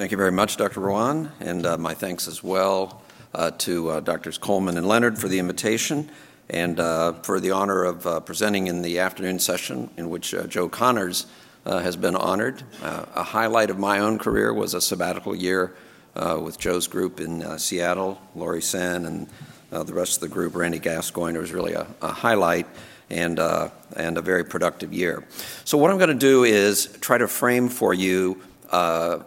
Thank you very much, Dr. Rowan, and my thanks as well to Drs. Coleman and Leonard for the invitation and for the honor of presenting in the afternoon session in which Joe Connors has been honored. A highlight of my own career was a sabbatical year with Joe's group in Seattle, Lori Sen, and the rest of the group, Randy Gascoigne. It was really a highlight and a very productive year. So what I'm going to do is try to frame for you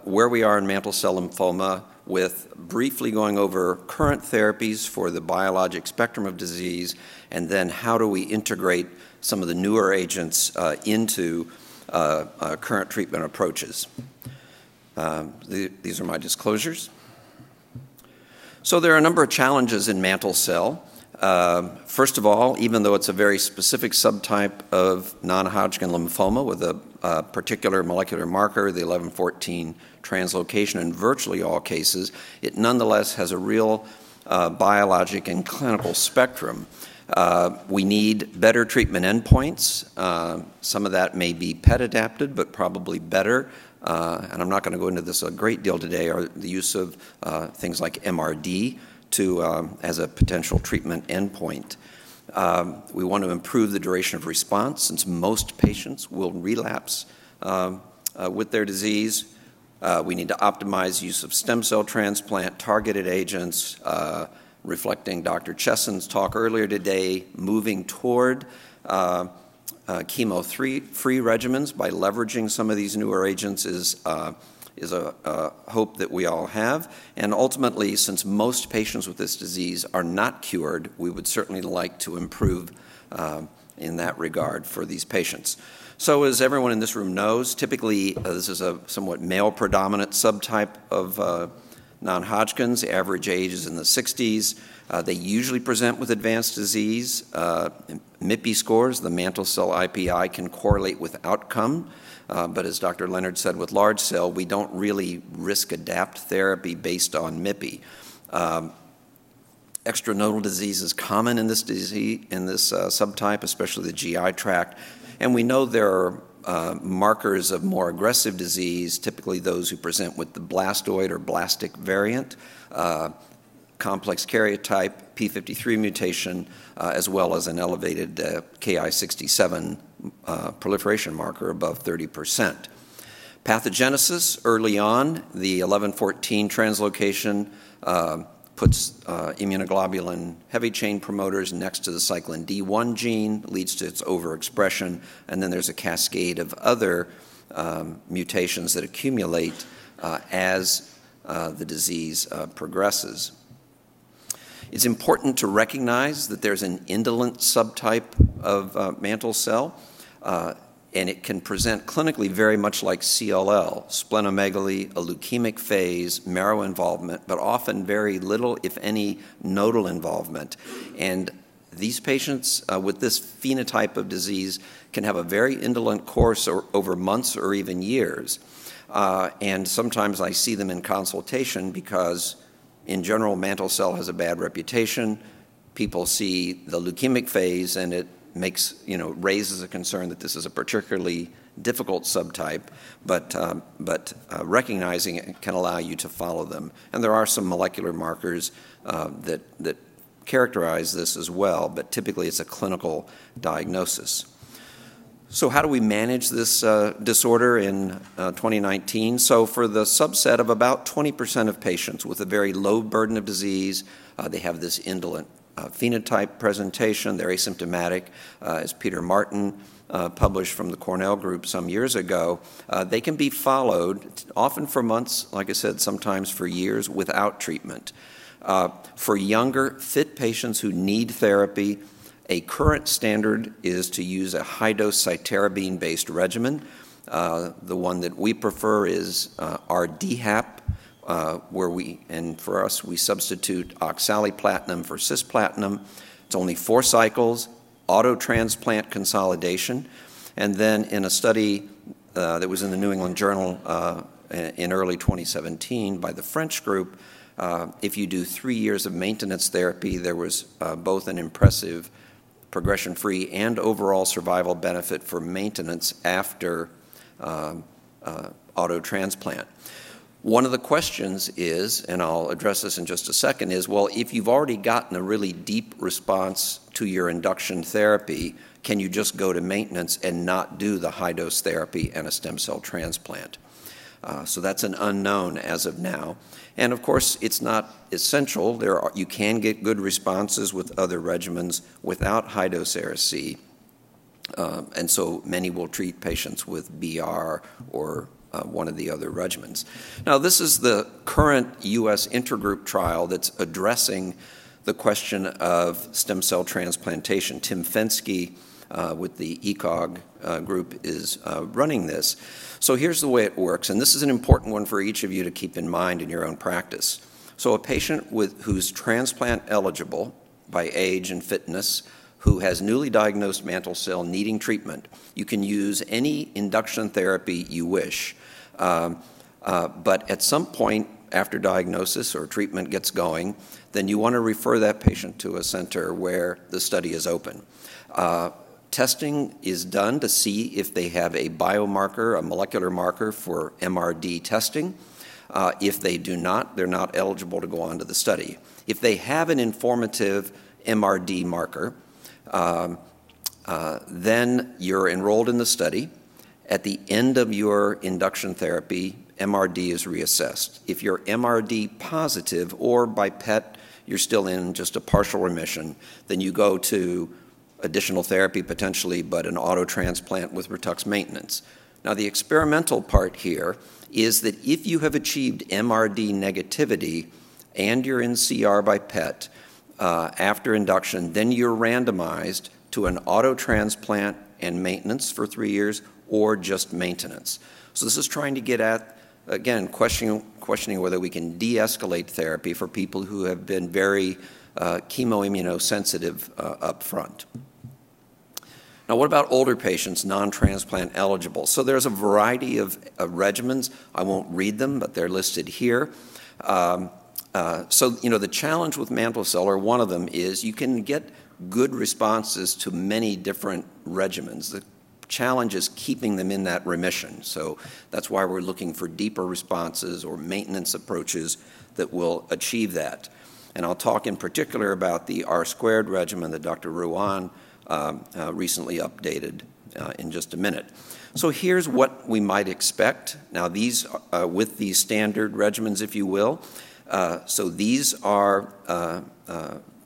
where we are in mantle cell lymphoma with briefly going over current therapies for the biologic spectrum of disease, and then how do we integrate some of the newer agents into current treatment approaches. These are my disclosures. So there are a number of challenges in mantle cell. First of all, even though it's a very specific subtype of non-Hodgkin lymphoma with a particular molecular marker, the 1114 translocation in virtually all cases, it nonetheless has a real biologic and clinical spectrum. We need better treatment endpoints. Some of that may be PET-adapted, but probably better. And I'm not going to go into this a great deal today, are the use of things like MRD as a potential treatment endpoint. We want to improve the duration of response since most patients will relapse with their disease. We need to optimize use of stem cell transplant, targeted agents, reflecting Dr. Cheson's talk earlier today, moving toward chemo-free regimens by leveraging some of these newer agents is a hope that we all have. And ultimately, since most patients with this disease are not cured, we would certainly like to improve in that regard for these patients. So as everyone in this room knows, typically this is a somewhat male-predominant subtype of non-Hodgkin's. Average age is in the 60s. They usually present with advanced disease. MIPI scores, the mantle cell IPI, can correlate with outcome. But as Dr. Leonard said, with large cell, we don't really risk-adapt therapy based on MIPI. Extranodal disease is common in this disease, in this subtype, especially the GI tract. And we know there are markers of more aggressive disease, typically those who present with the blastoid or blastic variant, complex karyotype, p53 mutation, as well as an elevated Ki67 proliferation marker above 30%. Pathogenesis, early on, the 1114 translocation puts immunoglobulin heavy chain promoters next to the cyclin D1 gene, leads to its overexpression, and then there's a cascade of other mutations that accumulate as the disease progresses. It's important to recognize that there's an indolent subtype of mantle cell, and it can present clinically very much like CLL, splenomegaly, a leukemic phase, marrow involvement, but often very little, if any, nodal involvement. And these patients with this phenotype of disease can have a very indolent course over months or even years. And sometimes I see them in consultation because, in general, mantle cell has a bad reputation. People see the leukemic phase and it makes, raises a concern that this is a particularly difficult subtype, but recognizing it can allow you to follow them. And there are some molecular markers that characterize this as well, but typically it's a clinical diagnosis. So how do we manage this disorder in 2019? So for the subset of about 20% of patients with a very low burden of disease, they have this indolent phenotype presentation. They're asymptomatic, as Peter Martin published from the Cornell group some years ago. They can be followed, often for months, like I said, sometimes for years, without treatment. For younger, fit patients who need therapy, a current standard is to use a high-dose cytarabine-based regimen. The one that we prefer is R-DHAP. For us, we substitute oxaliplatinum for cisplatinum. It's only 4 cycles, auto-transplant consolidation. And then in a study that was in the New England Journal in early 2017 by the French group, if you do 3 years of maintenance therapy, there was both an impressive progression-free and overall survival benefit for maintenance after auto-transplant. One of the questions is, and I'll address this in just a second, is, well, if you've already gotten a really deep response to your induction therapy, can you just go to maintenance and not do the high-dose therapy and a stem cell transplant? So that's an unknown as of now. And, of course, it's not essential. You can get good responses with other regimens without high-dose ARC, and so many will treat patients with BR or one of the other regimens. Now, this is the current U.S. intergroup trial that's addressing the question of stem cell transplantation. Tim Fenske with the ECOG group is running this. So here's the way it works, and this is an important one for each of you to keep in mind in your own practice. So a patient who's transplant eligible by age and fitness, who has newly diagnosed mantle cell needing treatment, you can use any induction therapy you wish. But at some point after diagnosis or treatment gets going, then you want to refer that patient to a center where the study is open. Testing is done to see if they have a biomarker, a molecular marker for MRD testing. If they do not, they're not eligible to go on to the study. If they have an informative MRD marker, then you're enrolled in the study. At the end of your induction therapy, MRD is reassessed. If you're MRD positive or by PET, you're still in just a partial remission, then you go to additional therapy potentially, but an auto transplant with Rituximab maintenance. Now, the experimental part here is that if you have achieved MRD negativity and you're in CR by PET, after induction, then you're randomized to an auto-transplant and maintenance for 3 years or just maintenance. So this is trying to get at, again, questioning whether we can de-escalate therapy for people who have been very chemoimmunosensitive up front. Now, what about older patients, non-transplant eligible? So there's a variety of regimens. I won't read them, but they're listed here. So, you know, the challenge with mantle cell, or one of them, is you can get good responses to many different regimens. The challenge is keeping them in that remission. So that's why we're looking for deeper responses or maintenance approaches that will achieve that. And I'll talk in particular about the R-squared regimen that Dr. Rowan recently updated in just a minute. So here's what we might expect. Now, these, with these standard regimens, if you will, so these are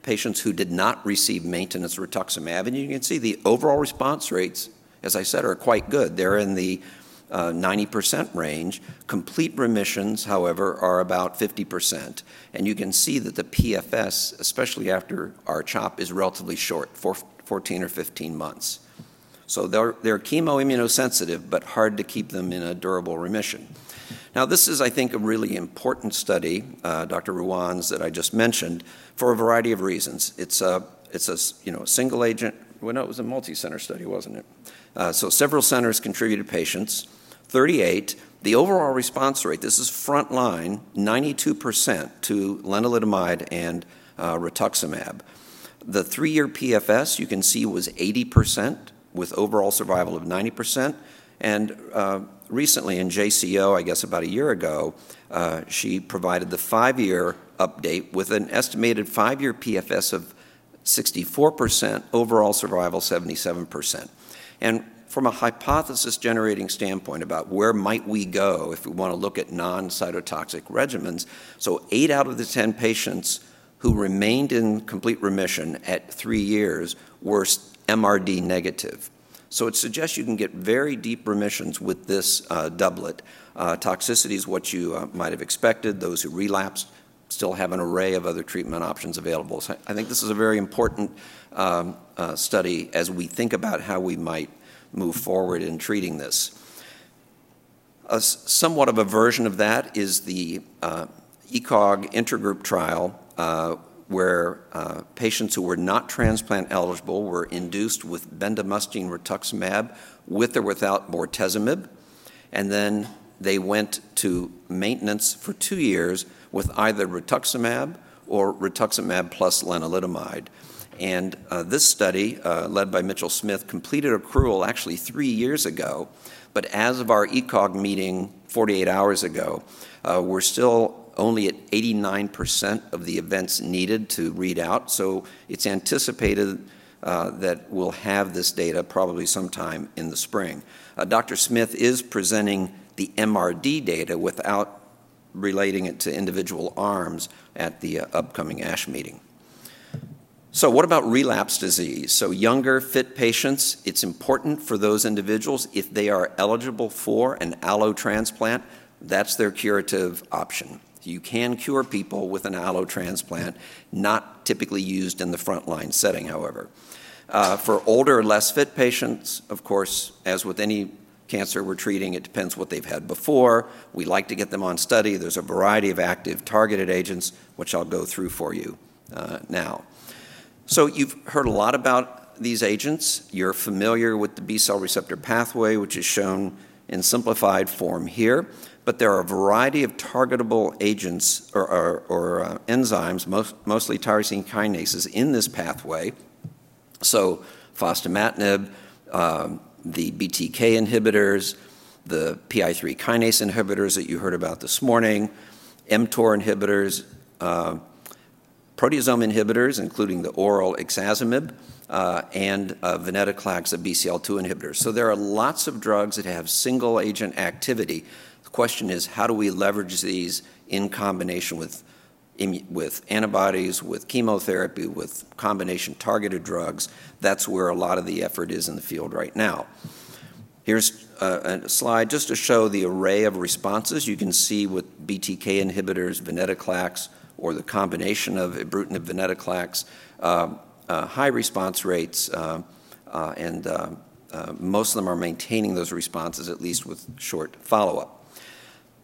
patients who did not receive maintenance rituximab. And you can see the overall response rates, as I said, are quite good. They're in the 90% range. Complete remissions, however, are about 50%. And you can see that the PFS, especially after R-CHOP, is relatively short, 14 or 15 months. So they're chemoimmunosensitive, but hard to keep them in a durable remission. Now, this is, I think, a really important study, Dr. Rowan's, that I just mentioned, for a variety of reasons. It's a single agent. Well, no, it was a multi-center study, wasn't it? So several centers contributed patients, 38. The overall response rate, this is front line, 92% to lenalidomide and rituximab. The 3-year PFS, you can see, was 80% with overall survival of 90%. And recently in JCO, I guess about a year ago, she provided the 5-year update with an estimated 5-year PFS of 64%, overall survival 77%. And from a hypothesis-generating standpoint about where might we go if we want to look at non-cytotoxic regimens, so 8 out of the 10 patients who remained in complete remission at 3 years were MRD negative. So it suggests you can get very deep remissions with this doublet. Toxicity is what you might have expected. Those who relapsed still have an array of other treatment options available. So I think this is a very important study as we think about how we might move forward in treating this. Somewhat of a version of that is the ECOG intergroup trial, where patients who were not transplant eligible were induced with bendamustine rituximab with or without bortezomib, and then they went to maintenance for 2 years with either rituximab or rituximab plus lenalidomide. And this study, led by Mitchell Smith, completed accrual actually 3 years ago, but as of our ECOG meeting 48 hours ago, we're still only at 89% of the events needed to read out. So it's anticipated that we'll have this data probably sometime in the spring. Dr. Smith is presenting the MRD data without relating it to individual arms at the upcoming ASH meeting. So what about relapse disease? So younger, fit patients, it's important for those individuals if they are eligible for an allo transplant, that's their curative option. You can cure people with an allo transplant, not typically used in the frontline setting, however. For older, less fit patients, of course, as with any cancer we're treating, it depends what they've had before. We like to get them on study. There's a variety of active targeted agents, which I'll go through for you now. So you've heard a lot about these agents. You're familiar with the B-cell receptor pathway, which is shown in simplified form here. But there are a variety of targetable agents or enzymes, mostly tyrosine kinases, in this pathway. So fostamatinib, the BTK inhibitors, the PI3 kinase inhibitors that you heard about this morning, mTOR inhibitors, proteasome inhibitors, including the oral ixazomib, and venetoclax, a BCL-2 inhibitor. So there are lots of drugs that have single-agent activity. The question is, how do we leverage these in combination with antibodies, with chemotherapy, with combination targeted drugs? That's where a lot of the effort is in the field right now. Here's a slide just to show the array of responses. You can see with BTK inhibitors, venetoclax, or the combination of ibrutinib venetoclax, high response rates, and most of them are maintaining those responses, at least with short follow-up.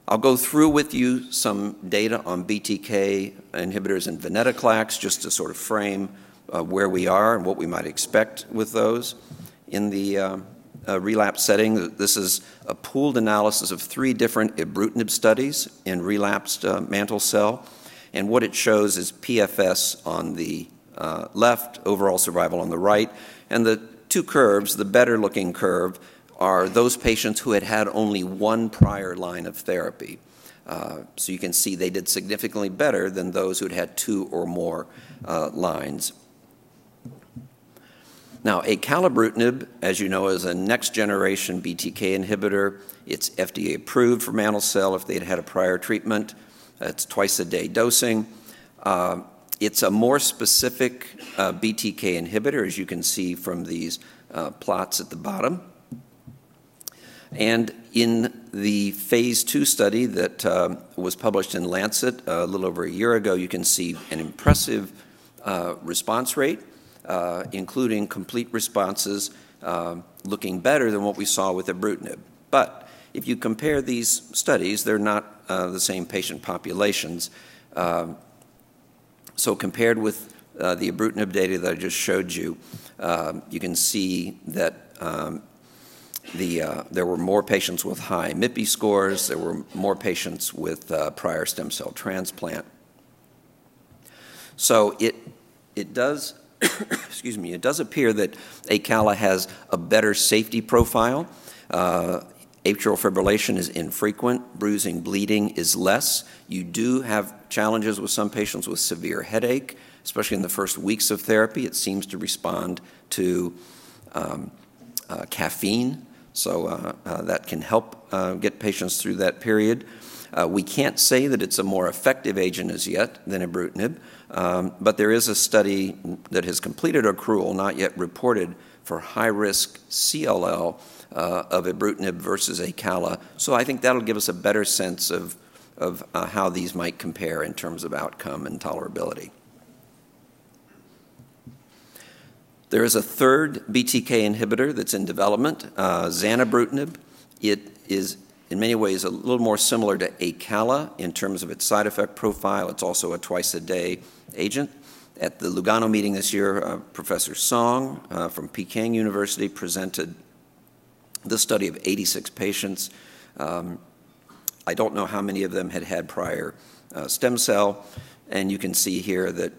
I'll go through with you some data on BTK inhibitors and venetoclax, just to sort of frame where we are and what we might expect with those. In the relapse setting, this is a pooled analysis of 3 different ibrutinib studies in relapsed mantle cell. And what it shows is PFS on the left, overall survival on the right. And the 2 curves, the better-looking curve, are those patients who had had only 1 prior line of therapy. So you can see they did significantly better than those who'd had 2 or more lines. Now, acalabrutinib, as you know, is a next-generation BTK inhibitor. It's FDA-approved for mantle cell if they'd had a prior treatment. It's twice-a-day dosing. It's a more specific BTK inhibitor, as you can see from these plots at the bottom. And in the phase 2 study that was published in Lancet a little over a year ago, you can see an impressive response rate, including complete responses looking better than what we saw with ibrutinib. But if you compare these studies, they're not the same patient populations. So compared with the ibrutinib data that I just showed you, you can see that there were more patients with high MIPI scores. There were more patients with prior stem cell transplant. So it does, excuse me, it does appear that Acala has a better safety profile. Atrial fibrillation is infrequent. Bruising, bleeding is less. You do have challenges with some patients with severe headache, especially in the first weeks of therapy. It seems to respond to caffeine, so that can help get patients through that period. We can't say that it's a more effective agent as yet than ibrutinib, but there is a study that has completed accrual, not yet reported, for high-risk CLL of ibrutinib versus Acala. So I think that'll give us a better sense of how these might compare in terms of outcome and tolerability. There is a third BTK inhibitor that's in development, zanubrutinib. It is in many ways a little more similar to Acala in terms of its side effect profile. It's also a twice-a-day agent. At the Lugano meeting this year, Professor Song from Peking University presented the study of 86 patients. I don't know how many of them had had prior stem cell, and you can see here that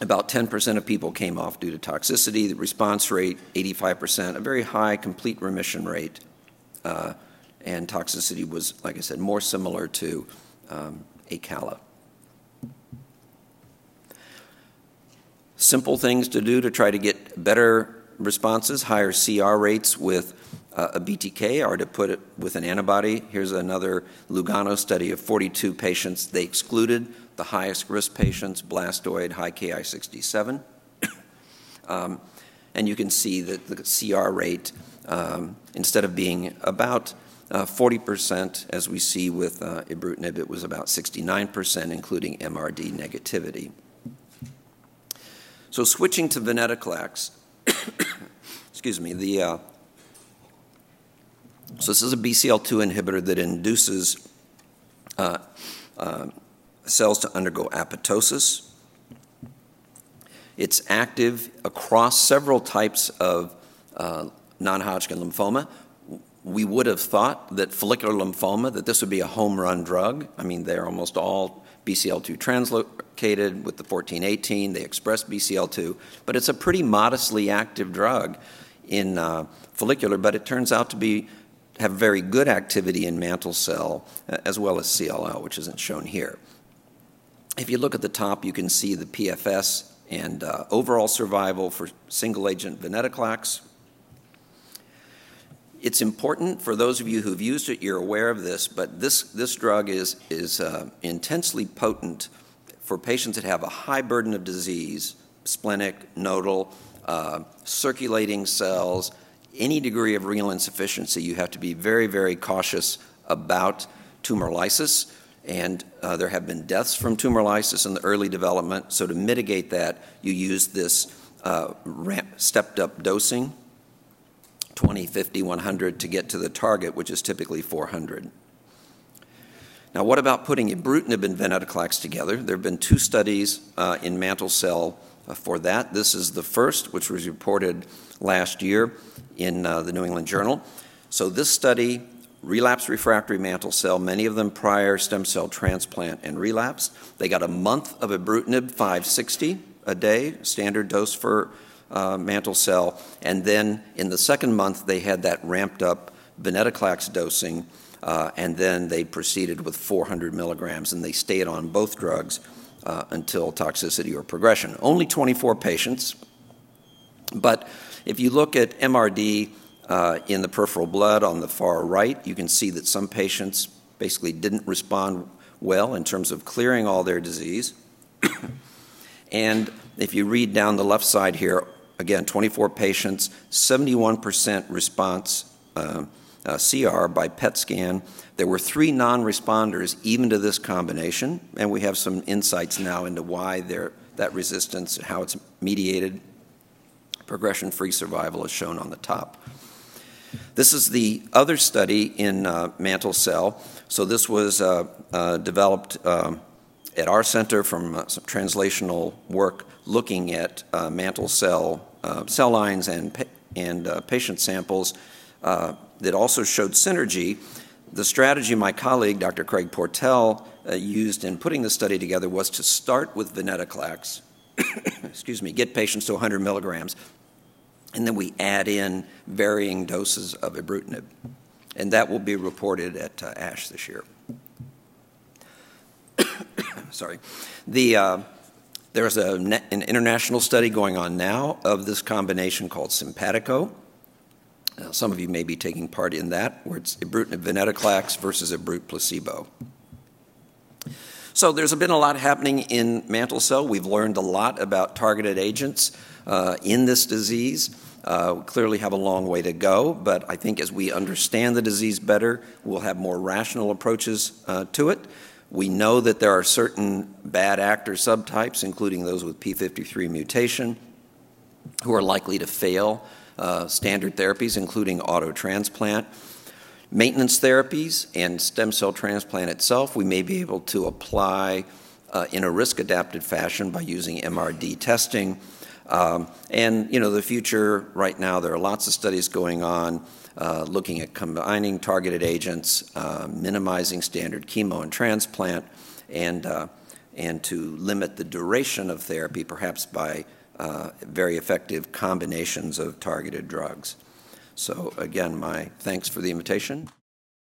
about 10% of people came off due to toxicity. The response rate, 85%, a very high complete remission rate, and toxicity was, like I said, more similar to Acala. Simple things to do to try to get better responses, higher CR rates with a BTK, or to put it with an antibody. Here's another Lugano study of 42 patients. They excluded the highest risk patients, blastoid, high Ki67. And you can see that the CR rate, instead of being about 40%, as we see with ibrutinib, it was about 69%, including MRD negativity. So switching to venetoclax, excuse me, so this is a BCL-2 inhibitor that induces cells to undergo apoptosis. It's active across several types of non-Hodgkin lymphoma. We would have thought that follicular lymphoma, that this would be a home run drug. I mean, they're almost all BCL2 translocated with the 1418. They express BCL2, but it's a pretty modestly active drug in follicular, but it turns out to have very good activity in mantle cell as well as CLL, which isn't shown here. If you look at the top, you can see the PFS and overall survival for single-agent venetoclax. It's important for those of you who've used it, you're aware of this, but this drug is intensely potent for patients that have a high burden of disease, splenic, nodal, circulating cells, any degree of renal insufficiency. You have to be very, very cautious about tumor lysis. And there have been deaths from tumor lysis in the early development. So to mitigate that, you use this stepped-up dosing, 20, 50, 100, to get to the target, which is typically 400. Now, what about putting ibrutinib and venetoclax together? There have been two studies in mantle cell for that. This is the first, which was reported last year in the New England Journal. So this study, relapse refractory mantle cell, many of them prior stem cell transplant and relapse. They got a month of ibrutinib, 560 a day, standard dose for mantle cell. And then in the second month, they had that ramped up venetoclax dosing, and then they proceeded with 400 milligrams, and they stayed on both drugs until toxicity or progression. Only 24 patients. But if you look at MRD, in the peripheral blood on the far right, you can see that some patients basically didn't respond well in terms of clearing all their disease. And if you read down the left side here, again, 24 patients, 71% response CR by PET scan. There were 3 non-responders even to this combination, and we have some insights now into why that resistance, how it's mediated. Progression-free survival is shown on the top. This is the other study in mantle cell. So this was developed at our center from some translational work looking at mantle cell cell lines and patient samples that also showed synergy. The strategy my colleague, Dr. Craig Portell, used in putting this study together was to start with venetoclax, excuse me, get patients to 100 milligrams, and then we add in varying doses of ibrutinib. And that will be reported at ASH this year. Sorry. There's an international study going on now of this combination called Simpatico. Now, some of you may be taking part in that, where it's ibrutinib venetoclax versus ibrutinib placebo. So there's been a lot happening in mantle cell. We've learned a lot about targeted agents in this disease. We clearly have a long way to go, but I think as we understand the disease better, we'll have more rational approaches to it. We know that there are certain bad actor subtypes, including those with p53 mutation, who are likely to fail standard therapies, including auto transplant. Maintenance therapies and stem cell transplant itself, we may be able to apply in a risk-adapted fashion by using MRD testing. And, you know, the future right now, there are lots of studies going on looking at combining targeted agents, minimizing standard chemo and transplant, and to limit the duration of therapy, perhaps by very effective combinations of targeted drugs. So, again, my thanks for the invitation.